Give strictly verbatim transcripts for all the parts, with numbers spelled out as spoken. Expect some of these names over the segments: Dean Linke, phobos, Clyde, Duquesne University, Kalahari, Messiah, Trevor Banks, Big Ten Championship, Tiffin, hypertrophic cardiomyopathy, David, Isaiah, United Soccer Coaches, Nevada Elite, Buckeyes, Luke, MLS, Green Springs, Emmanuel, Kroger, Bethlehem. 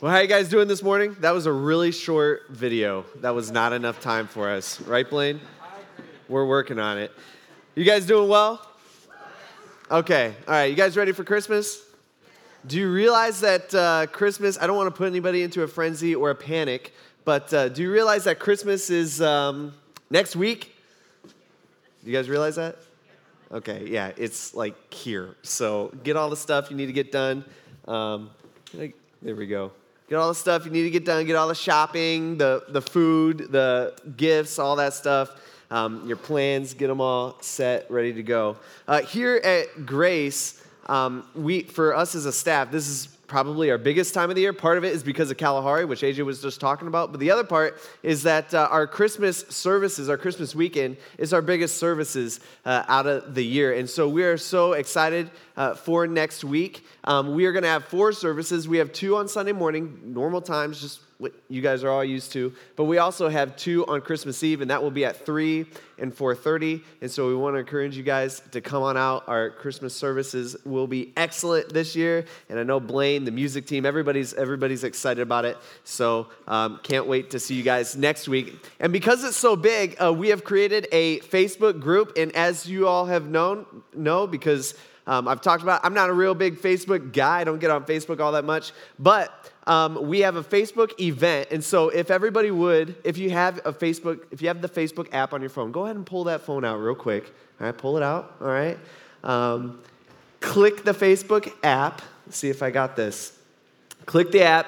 Well, how you guys doing this morning? That was a really short video. That was not enough time for us. Right, Blaine? We're working on it. You guys doing well? Okay. All right. You guys ready for Christmas? Do you realize that uh, Christmas, I don't want to put anybody into a frenzy or a panic, but uh, do you realize that Christmas is um, next week? Do you guys realize that? Okay. Yeah. It's like here. So get all the stuff you need to get done. Um, there we go. Get all the stuff you need to get done, get all the shopping, the, the food, the gifts, all that stuff, um, your plans, get them all set, ready to go. Uh, here at Grace, um, we for us as a staff, this is probably our biggest time of the year. Part of it is because of Kalahari, which A J was just talking about. But the other part is that uh, our Christmas services, our Christmas weekend, is our biggest services uh, out of the year. And so we are so excited uh, for next week. Um, we are going to have four services. We have two on Sunday morning, normal times, just what you guys are all used to. But we also have two on Christmas Eve, and that will be at three and four thirty. And so we want to encourage you guys to come on out. Our Christmas services will be excellent this year. And I know Blaine, the music team, everybody's everybody's excited about it. So um, can't wait to see you guys next week. And because it's so big, uh, we have created a Facebook group. And as you all have known, know, because um, I've talked about it, I'm not a real big Facebook guy. I don't get on Facebook all that much. But Um, we have a Facebook event, and so if everybody would, if you have a Facebook, if you have the Facebook app on your phone, go ahead and pull that phone out real quick. All right, pull it out. All right, um, click the Facebook app. Let's see if I got this. Click the app,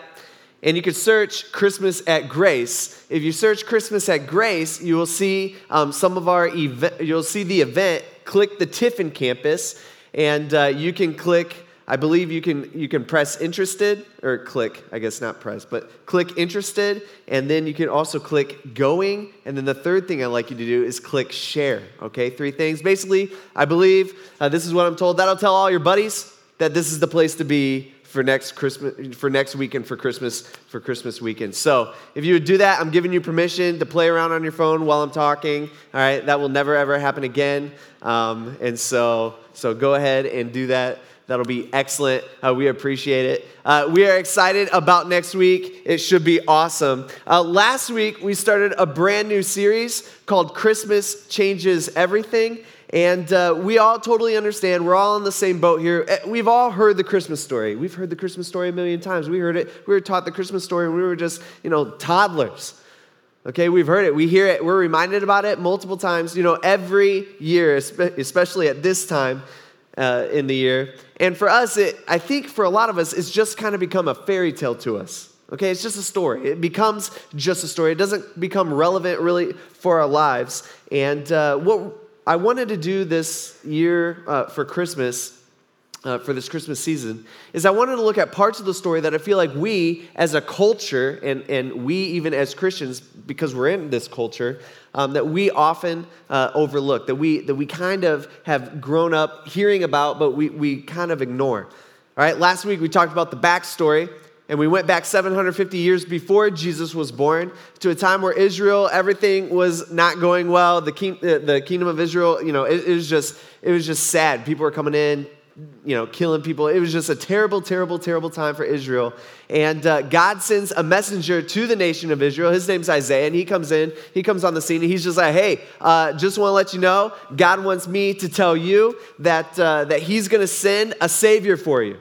and you can search Christmas at Grace. If you search Christmas at Grace, you will see um, some of our event. You'll see the event. Click the Tiffin campus, and uh, you can click. I believe you can you can press interested, or click, I guess not press, but click interested, and then you can also click going, and then the third thing I'd like you to do is click share, okay? Three things. Basically, I believe, uh, this is what I'm told, that'll tell all your buddies that this is the place to be for next Christmas, for next weekend, for Christmas, for Christmas weekend. So if you would do that, I'm giving you permission to play around on your phone while I'm talking, all right? That will never, ever happen again, um, and so so go ahead and do that. That'll be excellent. Uh, we appreciate it. Uh, we are excited about next week. It should be awesome. Uh, last week, we started a brand new series called Christmas Changes Everything. And uh, we all totally understand. We're all in the same boat here. We've all heard the Christmas story. We've heard the Christmas story a million times. We heard it. We were taught the Christmas story when we were just, you know, toddlers. Okay, we've heard it. We hear it. We're reminded about it multiple times, you know, every year, especially at this time uh, in the year. And for us, it, I think for a lot of us, it's just kind of become a fairy tale to us. Okay, it's just a story. It becomes just a story. It doesn't become relevant really for our lives. And uh, what I wanted to do this year uh, for Christmas, uh, for this Christmas season, is I wanted to look at parts of the story that I feel like we as a culture, and, and we even as Christians, because we're in this culture, Um, that we often uh, overlook, that we that we kind of have grown up hearing about, but we, we kind of ignore. All right, last week we talked about the backstory, and we went back seven hundred fifty years before Jesus was born to a time where Israel, everything was not going well. The king, uh, the kingdom of Israel, you know, it, it was just it was just sad. People were coming in, you know, killing people. It was just a terrible, terrible, terrible time for Israel. And uh, God sends a messenger to the nation of Israel. His name's Isaiah, and he comes in. He comes on the scene, and he's just like, hey, uh, just want to let you know, God wants me to tell you that, uh, that he's going to send a savior for you.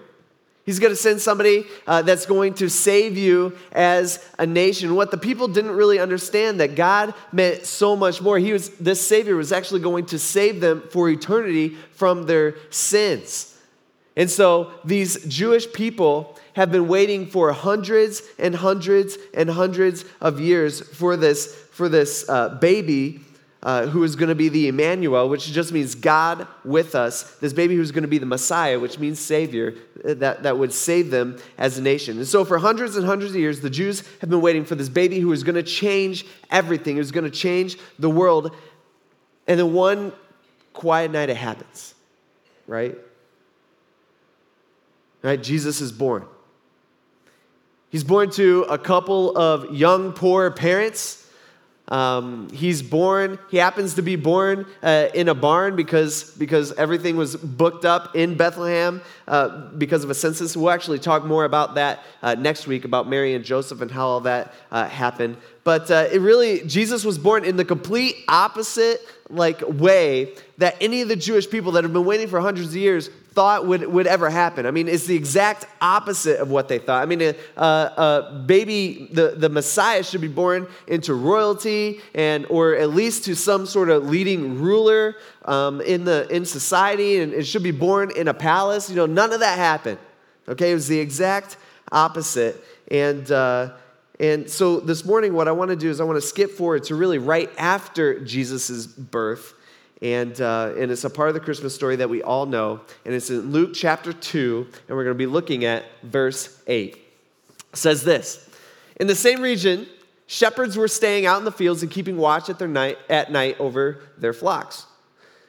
He's going to send somebody uh, that's going to save you as a nation. What the people didn't really understand, that God meant so much more. He was this Savior was actually going to save them for eternity from their sins. And so these Jewish people have been waiting for hundreds and hundreds and hundreds of years for this for this uh, baby. Uh, who is going to be the Emmanuel, which just means God with us, this baby who's going to be the Messiah, which means Savior, that, that would save them as a nation. And so for hundreds and hundreds of years, the Jews have been waiting for this baby who is going to change everything, who's going to change the world. And then one quiet night it happens, right? Right? Jesus is born. He's born to a couple of young, poor parents. Um, he's born, he happens to be born uh, in a barn because, because everything was booked up in Bethlehem uh, because of a census. We'll actually talk more about that uh, next week, about Mary and Joseph and how all that uh, happened. But uh, it really, Jesus was born in the complete opposite like way that any of the Jewish people that have been waiting for hundreds of years thought would, would ever happen. I mean, it's the exact opposite of what they thought. I mean, a uh, uh, baby, the, the Messiah should be born into royalty and or at least to some sort of leading ruler um, in the in society, and it should be born in a palace. You know, none of that happened. Okay, it was the exact opposite. And uh, and so this morning, what I want to do is I want to skip forward to really right after Jesus's birth. And uh, and it's a part of the Christmas story that we all know, and it's in Luke chapter two, and we're going to be looking at verse eight. It says this: in the same region, shepherds were staying out in the fields and keeping watch at their night at night over their flocks.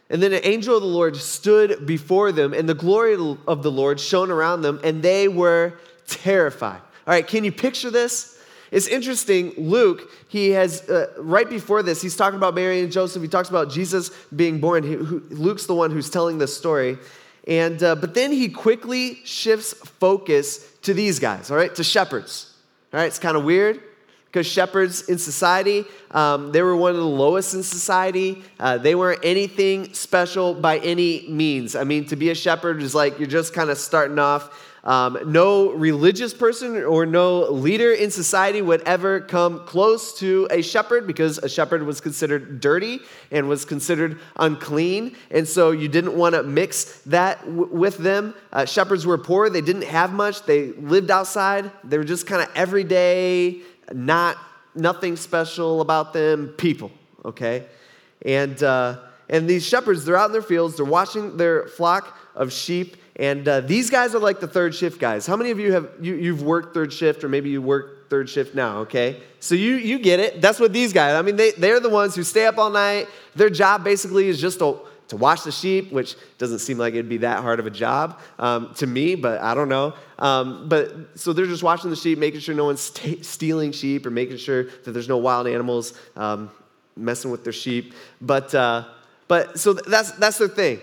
And then an angel of the Lord stood before them, and the glory of the Lord shone around them, and they were terrified. All right, can you picture this? It's interesting, Luke, he has, uh, right before this, he's talking about Mary and Joseph. He talks about Jesus being born. He, who, Luke's the one who's telling this story. and uh, But then he quickly shifts focus to these guys, all right, to shepherds. All right, it's kind of weird because shepherds in society, um, they were one of the lowest in society. Uh, they weren't anything special by any means. I mean, to be a shepherd is like you're just kind of starting off. Um, no religious person or no leader in society would ever come close to a shepherd because a shepherd was considered dirty and was considered unclean. And so you didn't want to mix that w- with them. Uh, shepherds were poor. They didn't have much. They lived outside. They were just kind of everyday, not nothing special about them people, okay? And, uh, and these shepherds, they're out in their fields. They're watching their flock of sheep. And uh, these guys are like the third shift guys. How many of you have, you, you've worked third shift, or maybe you work third shift now, okay? So you you get it. That's what these guys, I mean, they, they're the ones who stay up all night. Their job basically is just to, to watch the sheep, which doesn't seem like it'd be that hard of a job um, to me, but I don't know. Um, but so they're just watching the sheep, making sure no one's st- stealing sheep or making sure that there's no wild animals um, messing with their sheep. But uh, but so that's that's their thing.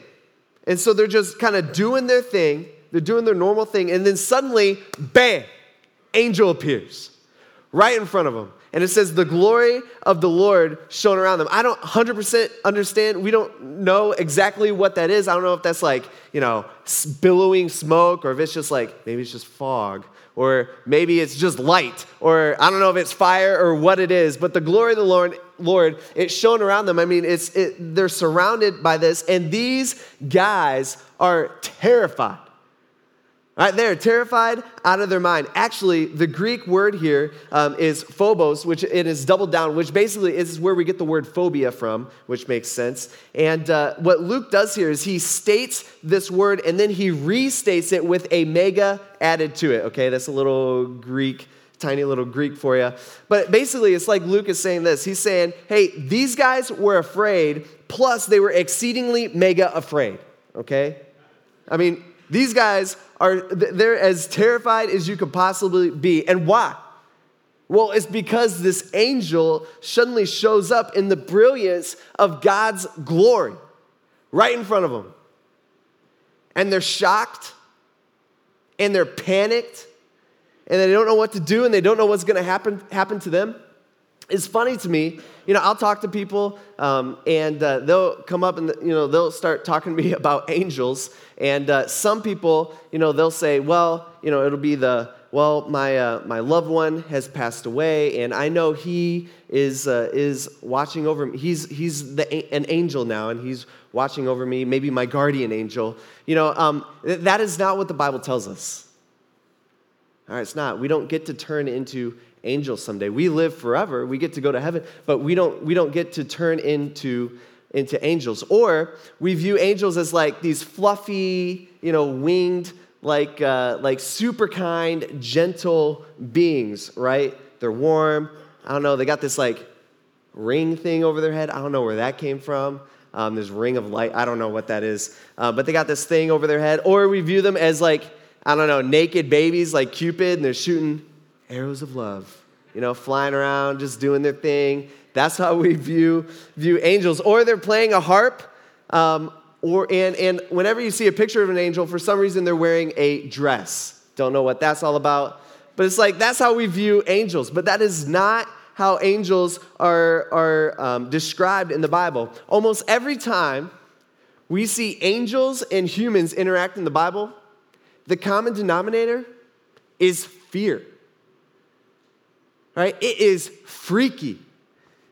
And so they're just kind of doing their thing. They're doing their normal thing. And then suddenly, bam, angel appears right in front of them. And it says the glory of the Lord shone around them. I don't one hundred percent understand. We don't know exactly what that is. I don't know if that's like, you know, billowing smoke, or if it's just like, maybe it's just fog, or maybe it's just light, or I don't know if it's fire or what it is. But the glory of the Lord Lord, it's shown around them. I mean, it's it, they're surrounded by this, and these guys are terrified. All right, they're terrified out of their mind. Actually, the Greek word here um, is phobos, which it is doubled down, which basically is where we get the word phobia from, which makes sense. And uh, what Luke does here is he states this word, and then he restates it with a mega added to it. Okay, that's a little Greek tiny little Greek for you. But basically, it's like Luke is saying this. He's saying, hey, these guys were afraid, plus they were exceedingly mega afraid, okay? I mean, these guys are, they're as terrified as you could possibly be. And why? Well, it's because this angel suddenly shows up in the brilliance of God's glory right in front of them. And they're shocked, and they're panicked, and they don't know what to do, and they don't know what's going to happen happen to them. It's funny to me, you know, I'll talk to people, um, and uh, they'll come up and, you know, they'll start talking to me about angels, and uh, some people, you know, they'll say, well, you know, it'll be the, well, my uh, my loved one has passed away, and I know he is uh, is watching over me. He's he's the, an angel now, and he's watching over me, maybe my guardian angel. You know, um, th- that is not what the Bible tells us. All right, it's not. We don't get to turn into angels someday. We live forever. We get to go to heaven, but we don't we don't get to turn into, into angels. Or we view angels as like these fluffy, you know, winged, like uh, like super kind, gentle beings, right? They're warm. I don't know. They got this like ring thing over their head. I don't know where that came from. Um, this ring of light. I don't know what that is. Uh, but they got this thing over their head. Or we view them as like, I don't know, naked babies like Cupid, and they're shooting arrows of love, you know, flying around, just doing their thing. That's how we view view angels. Or they're playing a harp. Um, or and and whenever you see a picture of an angel, for some reason they're wearing a dress. Don't know what that's all about. But it's like, that's how we view angels. But that is not how angels are, are um, described in the Bible. Almost every time we see angels and humans interact in the Bible, the common denominator is fear. Right? It is freaky.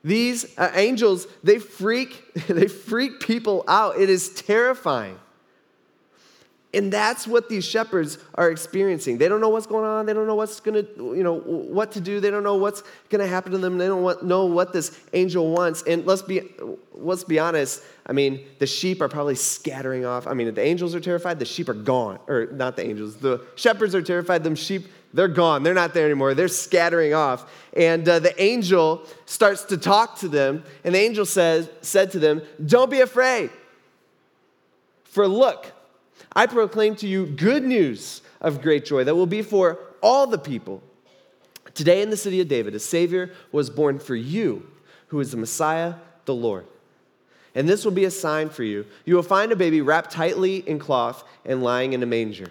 These uh, angels, they freak, they freak people out. It is terrifying. And that's what these shepherds are experiencing. They don't know what's going on. They don't know what's going to, you know, what to do. They don't know what's going to happen to them. They don't want, know what this angel wants. And let's be, let's be honest. I mean, the sheep are probably scattering off. I mean, if the angels are terrified, the sheep are gone. Or not the angels. The shepherds are terrified. Them sheep, they're gone. They're not there anymore. They're scattering off. And uh, the angel starts to talk to them. And the angel says, said to them, "Don't be afraid. For look, I proclaim to you good news of great joy that will be for all the people. Today in the city of David, a Savior was born for you, who is the Messiah, the Lord. And this will be a sign for you. You will find a baby wrapped tightly in cloth and lying in a manger."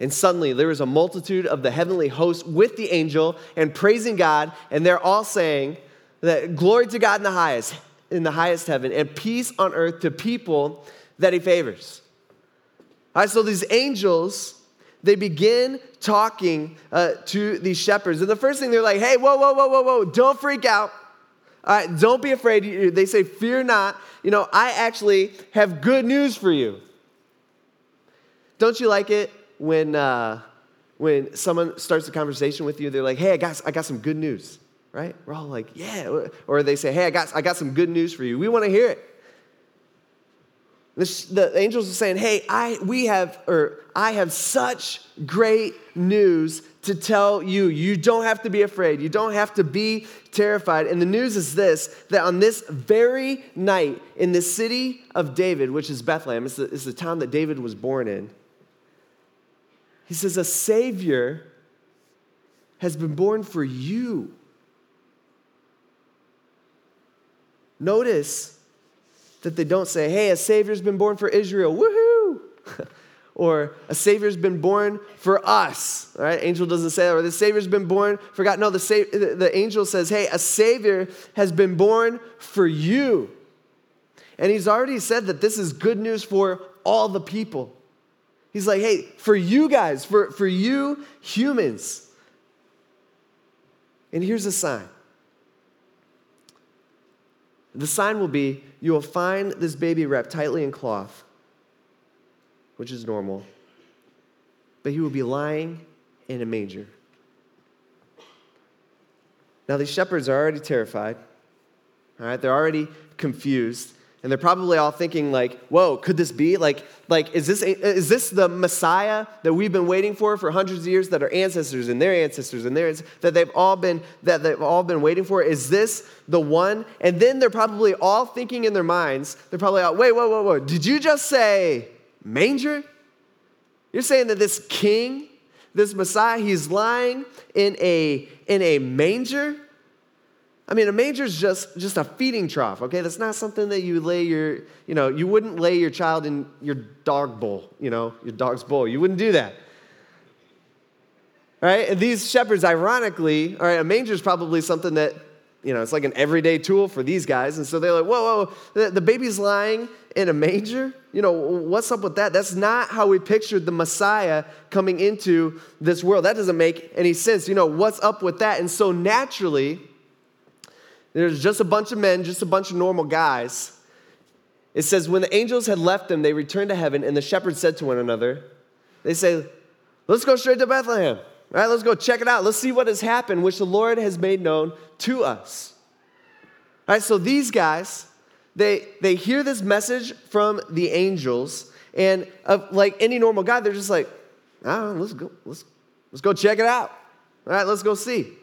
And suddenly there was a multitude of the heavenly host with the angel and praising God, and they're all saying that glory to God in the highest, in the highest heaven, and peace on earth to people that he favors. All right, so these angels, they begin talking uh, to these shepherds. And the first thing, they're like, hey, whoa, whoa, whoa, whoa, whoa, don't freak out. All right, don't be afraid. They say, fear not. You know, I actually have good news for you. Don't you like it when uh, when someone starts a conversation with you, they're like, hey, I got, I got some good news, right? We're all like, yeah. Or they say, hey, I got, I got some good news for you. We want to hear it. The angels are saying, hey, I we have or I have such great news to tell you. You don't have to be afraid. You don't have to be terrified. And the news is this, that on this very night in the city of David, which is Bethlehem, it's the, it's the town that David was born in, he says, a Savior has been born for you. Notice that they don't say, hey, a Savior's been born for Israel, woohoo! Or a Savior's been born for us, all right? Angel doesn't say that. Or the Savior's been born for God. No, the, sa- the, the angel says, hey, a Savior has been born for you. And he's already said that this is good news for all the people. He's like, hey, for you guys, for, for you humans. And here's a sign. The sign will be, you will find this baby wrapped tightly in cloth, which is normal, but he will be lying in a manger. Now, these shepherds are already terrified, all right? They're already confused, and they're probably all thinking, like, whoa, could this be? Like, like is this is this the Messiah that we've been waiting for for hundreds of years, that our ancestors and their ancestors and their that they've all been that they've all been waiting for? Is this the one? And then they're probably all thinking in their minds, they're probably all, wait, whoa, whoa, whoa, did you just say manger? You're saying that this king, this Messiah, he's lying in a in a manger? I mean, a manger is just, just a feeding trough, okay? That's not something that you lay your, you know, you wouldn't lay your child in your dog bowl, you know, your dog's bowl. You wouldn't do that. All right? And these shepherds, ironically, all right, a manger is probably something that, you know, it's like an everyday tool for these guys. And so they're like, whoa, whoa, the, the baby's lying in a manger? You know, what's up with that? That's not how we pictured the Messiah coming into this world. That doesn't make any sense. You know, what's up with that? And so naturally, there's just a bunch of men, just a bunch of normal guys. It says, when the angels had left them, they returned to heaven, and the shepherds said to one another, they say, let's go straight to Bethlehem. All right, let's go check it out. Let's see what has happened, which the Lord has made known to us. All right, so these guys, they, they hear this message from the angels, and of, like any normal guy, they're just like, I don't know, let's go, let's, let's go check it out. All right, let's go see.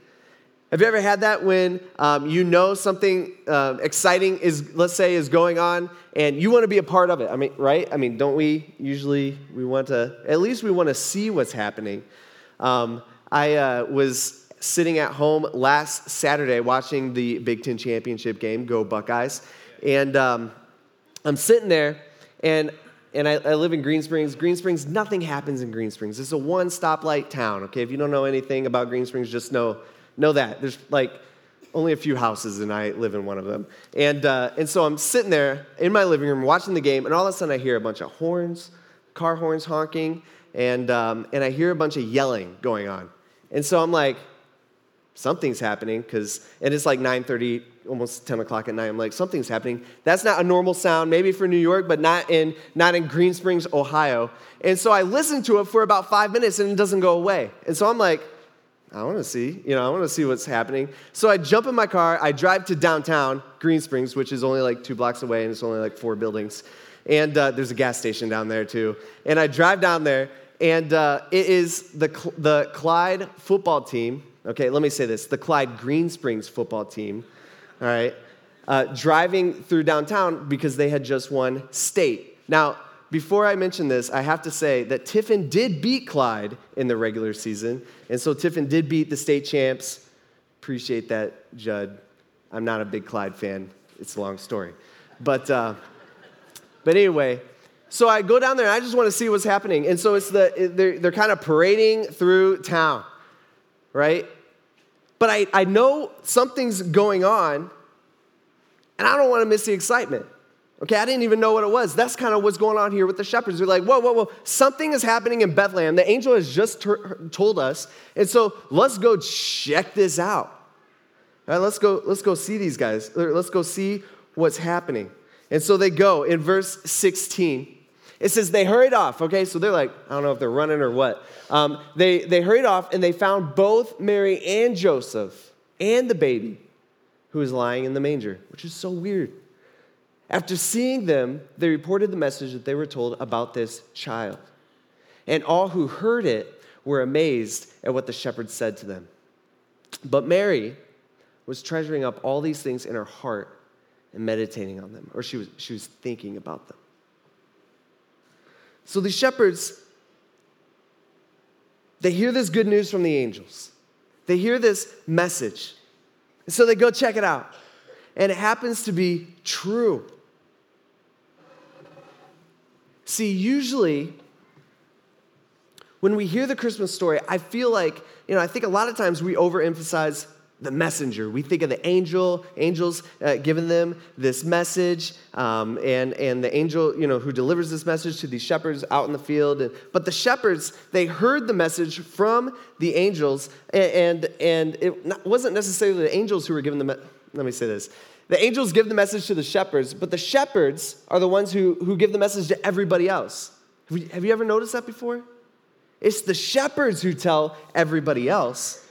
Have you ever had that when um, you know something uh, exciting is, let's say, is going on, and you want to be a part of it? I mean, right? I mean, don't we usually, we want to, at least we want to see what's happening. Um, I uh, was sitting at home last Saturday watching the Big Ten Championship game. Go Buckeyes. And um, I'm sitting there, and and I, I live in Green Springs. Green Springs, nothing happens in Green Springs. It's a one stoplight town, okay? If you don't know anything about Green Springs, just know know that. There's like only a few houses, and I live in one of them. And uh, and so I'm sitting there in my living room watching the game, and all of a sudden I hear a bunch of horns, car horns honking, and um, and I hear a bunch of yelling going on. And so I'm like, something's happening, because and it's like nine thirty, almost ten o'clock at night. I'm like, something's happening. That's not a normal sound, maybe for New York, but not in not in Green Springs, Ohio. And so I listen to it for about five minutes, and it doesn't go away. And so I'm like, I want to see, you know, I want to see what's happening. So I jump in my car, I drive to downtown Green Springs, which is only like two blocks away, and it's only like four buildings. And uh, there's a gas station down there too. And I drive down there, and uh, it is the the Clyde football team. Okay, let me say this: the Clyde Green Springs football team. All right, uh, driving through downtown because they had just won state. Now, before I mention this, I have to say that Tiffin did beat Clyde in the regular season, and so Tiffin did beat the state champs. Appreciate that, Judd. I'm not a big Clyde fan. It's a long story, but uh, but anyway. So I go down there, and I just want to see what's happening. And so it's the they're, they're kind of parading through town, right? But I, I know something's going on, and I don't want to miss the excitement. Okay, I didn't even know what it was. That's kind of what's going on here with the shepherds. They're like, whoa, whoa, whoa, something is happening in Bethlehem. The angel has just ter- told us, and so let's go check this out. All right, let's go, let's go see these guys. Let's go see what's happening. And so they go. In verse sixteen, it says they hurried off, okay? So they're like, I don't know if they're running or what. Um, they, they hurried off, and they found both Mary and Joseph and the baby who was lying in the manger, which is so weird. After seeing them, they reported the message that they were told about this child. And all who heard it were amazed at what the shepherds said to them. But Mary was treasuring up all these things in her heart and meditating on them, or she was she was thinking about them. So the shepherds, they hear this good news from the angels. They hear this message. So they go check it out. And it happens to be true. See, usually, when we hear the Christmas story, I feel like, you know, I think a lot of times we overemphasize the messenger. We think of the angel, angels uh, giving them this message, um, and and the angel, you know, who delivers this message to these shepherds out in the field. But the shepherds, they heard the message from the angels, and and it wasn't necessarily the angels who were giving the. Me- Let me say this: the angels give the message to the shepherds, but the shepherds are the ones who who give the message to everybody else. Have you, have you ever noticed that before? It's the shepherds who tell everybody else.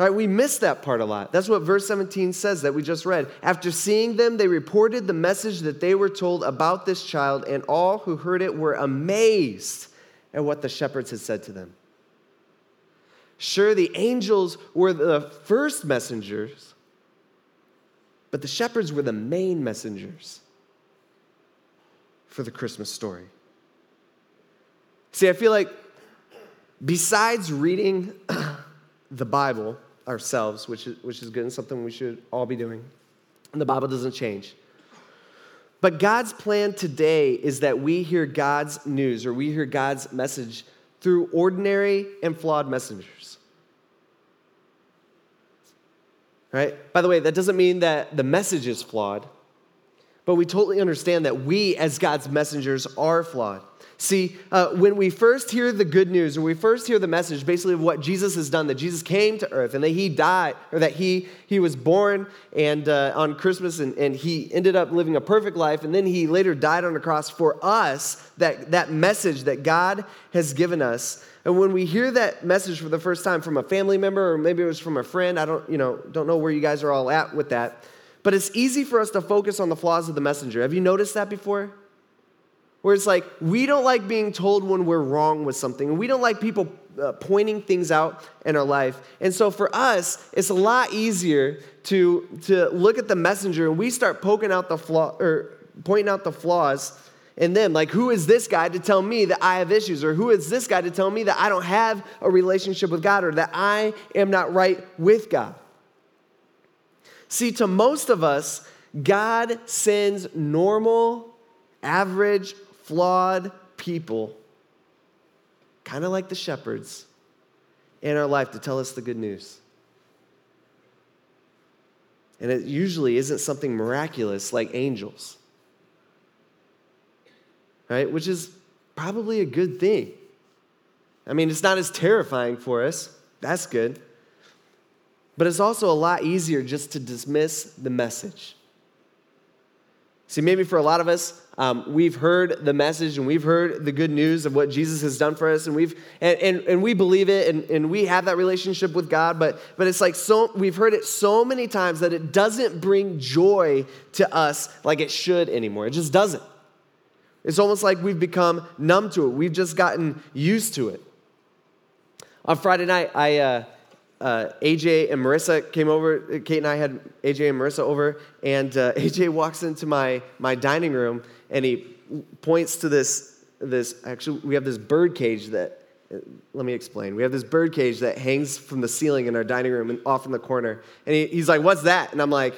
All right, we miss that part a lot. That's what verse seventeen says that we just read. After seeing them, they reported the message that they were told about this child, and all who heard it were amazed at what the shepherds had said to them. Sure, the angels were the first messengers, but the shepherds were the main messengers for the Christmas story. See, I feel like besides reading the Bible ourselves, which is which is good and something we should all be doing. And the Bible doesn't change. But God's plan today is that we hear God's news, or we hear God's message through ordinary and flawed messengers. All right? By the way, that doesn't mean that the message is flawed, but we totally understand that we, as God's messengers, are flawed. See, uh, when we first hear the good news, or we first hear the message basically of what Jesus has done, that Jesus came to earth and that he died, or that he he was born and uh, on Christmas and, and he ended up living a perfect life, and then he later died on the cross for us, that, that message that God has given us. And when we hear that message for the first time from a family member, or maybe it was from a friend, I don't, you know, don't know where you guys are all at with that, but it's easy for us to focus on the flaws of the messenger. Have you noticed that before? Where it's like, we don't like being told when we're wrong with something. We don't like people uh, pointing things out in our life. And so for us, it's a lot easier to, to look at the messenger, and we start poking out the flaw, or pointing out the flaws in them. Like, who is this guy to tell me that I have issues? Or who is this guy to tell me that I don't have a relationship with God or that I am not right with God? See, to most of us, God sends normal, average, flawed people, kind of like the shepherds, in our life to tell us the good news. And it usually isn't something miraculous like angels, right? Which is probably a good thing. I mean, it's not as terrifying for us. That's good. But it's also a lot easier just to dismiss the message. See, maybe for a lot of us, um, we've heard the message and we've heard the good news of what Jesus has done for us, and we've and and, and we believe it, and, and we have that relationship with God. But but it's like so we've heard it so many times that it doesn't bring joy to us like it should anymore. It just doesn't. It's almost like we've become numb to it. We've just gotten used to it. On Friday night, I. Uh, Uh, A J and Marissa came over. Kate and I had A J and Marissa over, and uh, A J walks into my my dining room, and he points to this this. Actually, we have this bird cage that. Let me explain. We have this bird cage that hangs from the ceiling in our dining room and off in the corner. And he, he's like, "What's that?" And I'm like,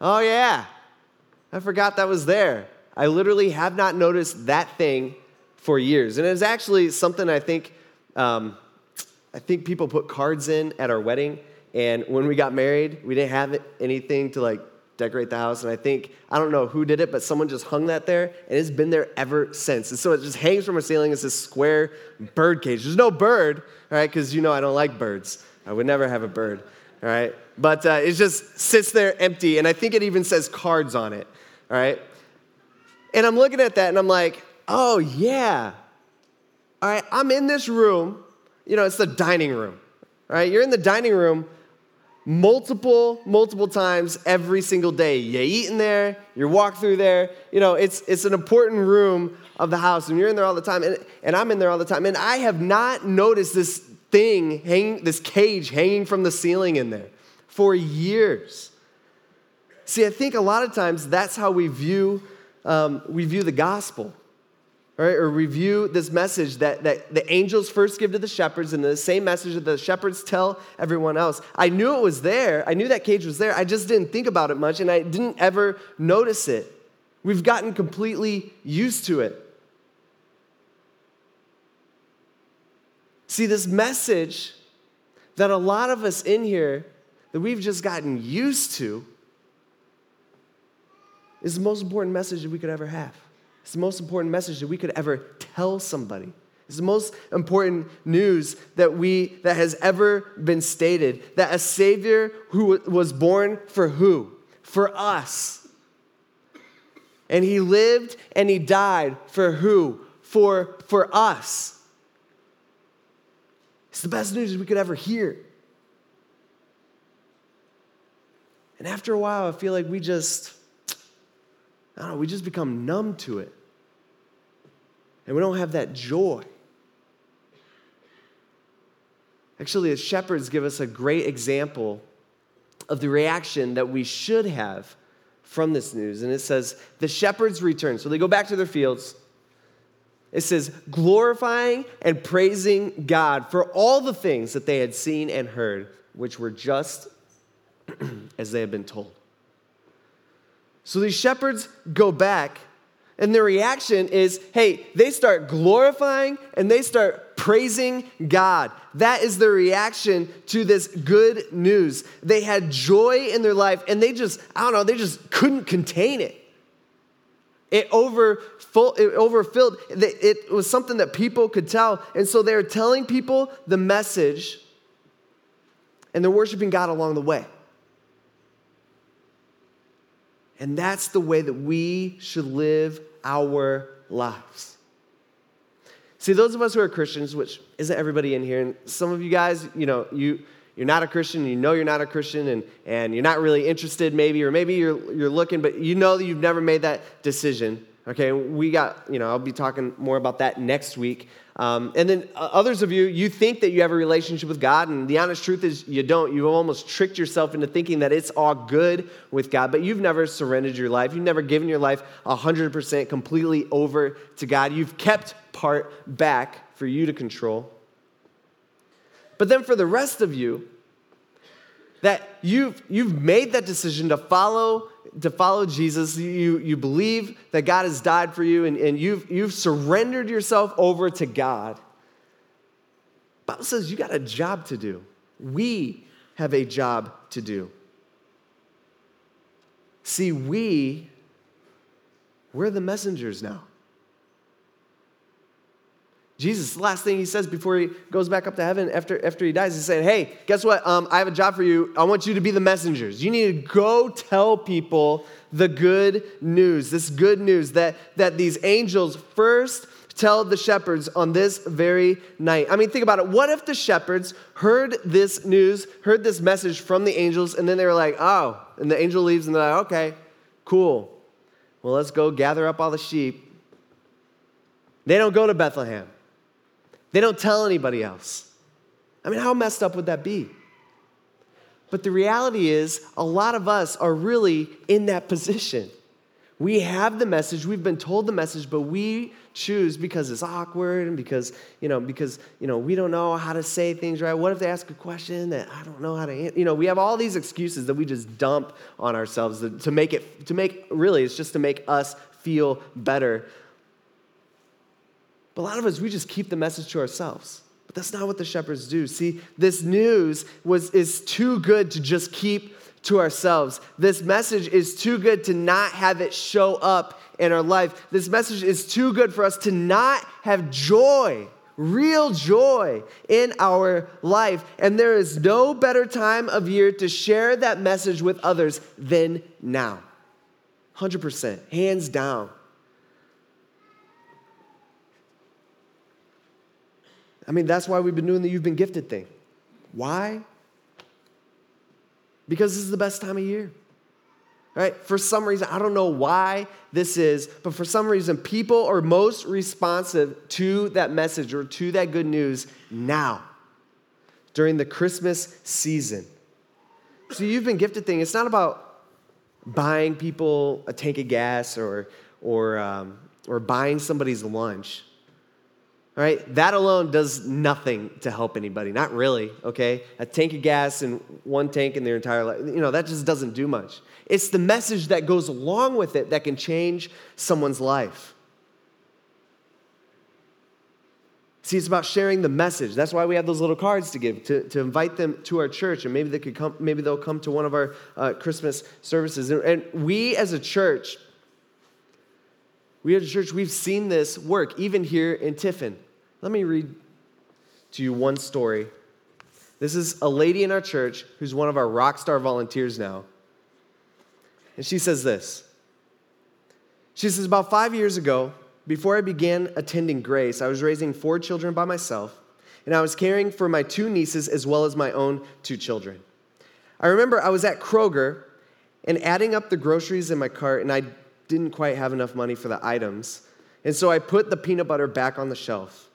"Oh yeah, I forgot that was there. I literally have not noticed that thing for years." And it's actually something I think. Um, I think people put cards in at our wedding, and when we got married, we didn't have anything to like decorate the house, and I think, I don't know who did it, but someone just hung that there, and it's been there ever since. And so it just hangs from our ceiling. It's this square bird cage. There's no bird, all right, because you know I don't like birds. I would never have a bird, all right? But uh, it just sits there empty, and I think it even says cards on it, all right? And I'm looking at that, and I'm like, oh, yeah. All right, I'm in this room. You know, it's the dining room, right? You're in the dining room multiple, multiple times every single day. You eat in there, you walk through there. You know, it's it's an important room of the house, and you're in there all the time, and, and I'm in there all the time, and I have not noticed this thing hanging, this cage hanging from the ceiling in there for years. See, I think a lot of times that's how we view um, we view the gospel. Right, or review this message that, that the angels first give to the shepherds, and the same message that the shepherds tell everyone else. I knew it was there. I knew that cage was there. I just didn't think about it much, and I didn't ever notice it. We've gotten completely used to it. See, this message that a lot of us in here, that we've just gotten used to, is the most important message that we could ever have. It's the most important message that we could ever tell somebody. It's the most important news that we that has ever been stated, that a Savior who was born for who? For us. And he lived and he died for who? For, for us. It's the best news we could ever hear. And after a while, I feel like we just... I don't know, we just become numb to it. And we don't have that joy. Actually, the shepherds give us a great example of the reaction that we should have from this news. And it says, the shepherds return. So they go back to their fields. It says, glorifying and praising God for all the things that they had seen and heard, which were just as they had been told. So these shepherds go back, and their reaction is, hey, they start glorifying and they start praising God. That is their reaction to this good news. They had joy in their life, and they just, I don't know, they just couldn't contain it. It, overfull, it overfilled. It was something that people could tell. And so they were telling people the message, and they're worshiping God along the way. And that's the way that we should live our lives. See, those of us who are Christians, which isn't everybody in here, and some of you guys, you know, you, you're not a Christian, you know you're not a Christian, and, and you're not really interested maybe, or maybe you're, you're looking, but you know that you've never made that decision. Okay, we got, you know, I'll be talking more about that next week. Um, and then uh, others of you, you think that you have a relationship with God, and the honest truth is you don't. You've almost tricked yourself into thinking that it's all good with God, but you've never surrendered your life. You've never given your life one hundred percent completely over to God. You've kept part back for you to control. But then for the rest of you, that you've you've made that decision to follow to follow Jesus. You, you believe that God has died for you, and, and you've you've surrendered yourself over to God. The Bible says you got a job to do. We have a job to do. See, we, we're the messengers now. Jesus, the last thing he says before he goes back up to heaven after, after he dies, he's saying, hey, guess what? Um, I have a job for you. I want you to be the messengers. You need to go tell people the good news, this good news that, that these angels first tell the shepherds on this very night. I mean, think about it. What if the shepherds heard this news, heard this message from the angels, and then they were like, oh, and the angel leaves, and they're like, okay, cool. Well, let's go gather up all the sheep. They don't go to Bethlehem. They don't tell anybody else. I mean, how messed up would that be? But the reality is, a lot of us are really in that position. We have the message, we've been told the message, but we choose because it's awkward and because, you know, because, you know, we don't know how to say things right. What if they ask a question that I don't know how to answer? You know, we have all these excuses that we just dump on ourselves to make it, to make, really, it's just to make us feel better. But a lot of us, we just keep the message to ourselves. But that's not what the shepherds do. See, this news was is too good to just keep to ourselves. This message is too good to not have it show up in our life. This message is too good for us to not have joy, real joy in our life. And there is no better time of year to share that message with others than now. one hundred percent, hands down. I mean, that's why we've been doing the You've Been Gifted thing. Why? Because this is the best time of year, right? For some reason, I don't know why this is, but for some reason, people are most responsive to that message or to that good news now, during the Christmas season. So You've Been Gifted thing, it's not about buying people a tank of gas or, or, um, or buying somebody's lunch. All right, that alone does nothing to help anybody. Not really, okay? A tank of gas and one tank in their entire life, you know, that just doesn't do much. It's the message that goes along with it that can change someone's life. See, it's about sharing the message. That's why we have those little cards to give, to, to invite them to our church, and maybe they could come, maybe they'll come to one of our uh, Christmas services. And, and we as a church, we as a church, we've seen this work, even here in Tiffin. Let me read to you one story. This is a lady in our church who's one of our rock star volunteers now. And she says this. She says, about five years ago, before I began attending Grace, I was raising four children by myself, and I was caring for my two nieces as well as my own two children. I remember I was at Kroger and adding up the groceries in my cart, and I didn't quite have enough money for the items, and so I put the peanut butter back on the shelf.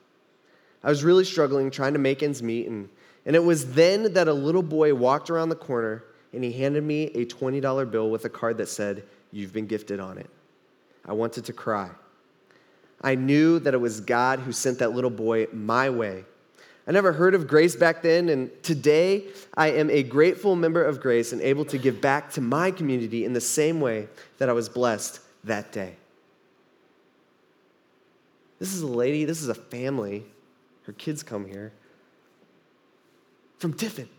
I was really struggling, trying to make ends meet, and, and it was then that a little boy walked around the corner, and he handed me a twenty dollar bill with a card that said, "You've been gifted" on it. I wanted to cry. I knew that it was God who sent that little boy my way. I never heard of Grace back then, and today I am a grateful member of Grace and able to give back to my community in the same way that I was blessed that day. This is a lady, this is a family. Her kids come here from Tiffin.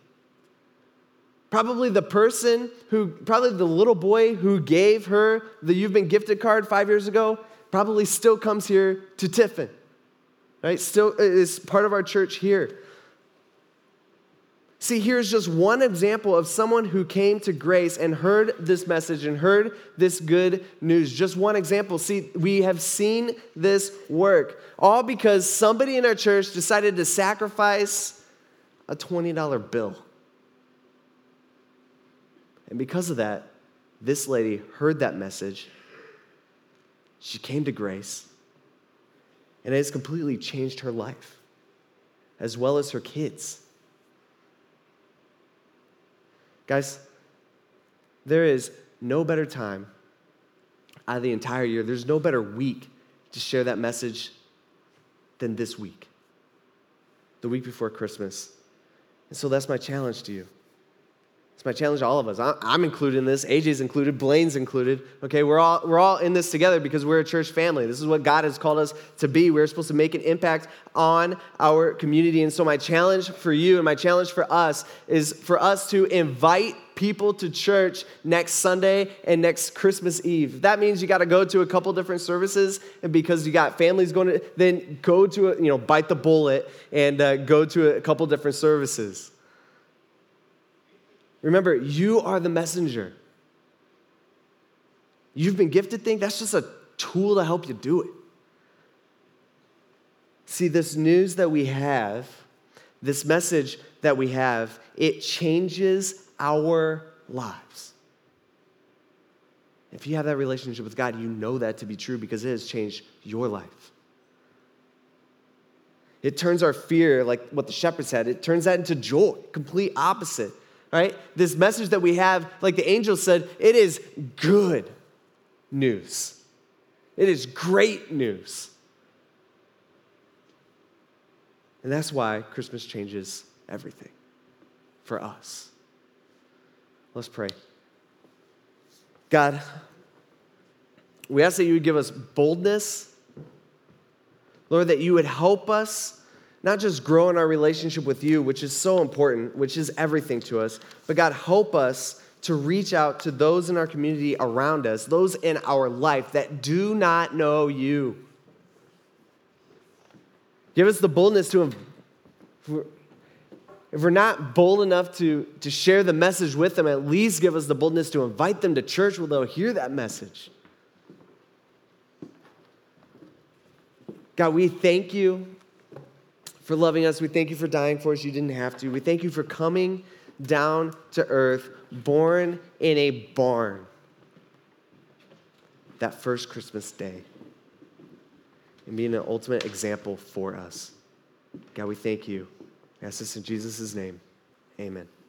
Probably the person who, probably the little boy who gave her the You've Been Gifted card five years ago, probably still comes here to Tiffin. Right, still is part of our church here. See, here's just one example of someone who came to Grace and heard this message and heard this good news. Just one example. See, we have seen this work, all because somebody in our church decided to sacrifice a twenty dollar bill. And because of that, this lady heard that message She came to grace, and it has completely changed her life, as well as her kids. Guys, there is no better time out of the entire year. There's no better week to share that message than this week, the week before Christmas. And so that's my challenge to you. It's my challenge to all of us. I'm included in this. A J's included. Blaine's included. Okay, we're all we're all in this together because we're a church family. This is what God has called us to be. We're supposed to make an impact on our community. And so my challenge for you and my challenge for us is for us to invite people to church next Sunday and next Christmas Eve. That means you got to go to a couple different services, and because you got families going to, then go to, a, you know, bite the bullet and uh, go to a couple different services. Remember, you are the messenger. You've been gifted thing. That's just a tool to help you do it. See, this news that we have, this message that we have, it changes our lives. If you have that relationship with God, you know that to be true because it has changed your life. It turns our fear, like what the shepherds had, it turns that into joy, complete opposite, right? This message that we have, like the angel said, it is good news. It is great news. And that's why Christmas changes everything for us. Let's pray. God, we ask that you would give us boldness. Lord, that you would help us not just grow in our relationship with you, which is so important, which is everything to us, but God, help us to reach out to those in our community around us, those in our life that do not know you. Give us the boldness to... If we're not bold enough to, to share the message with them, at least give us the boldness to invite them to church where they'll hear that message. God, we thank you for loving us. We thank you for dying for us. You didn't have to. We thank you for coming down to earth, born in a barn that first Christmas day and being an ultimate example for us. God, we thank you. I ask this in Jesus' name. Amen.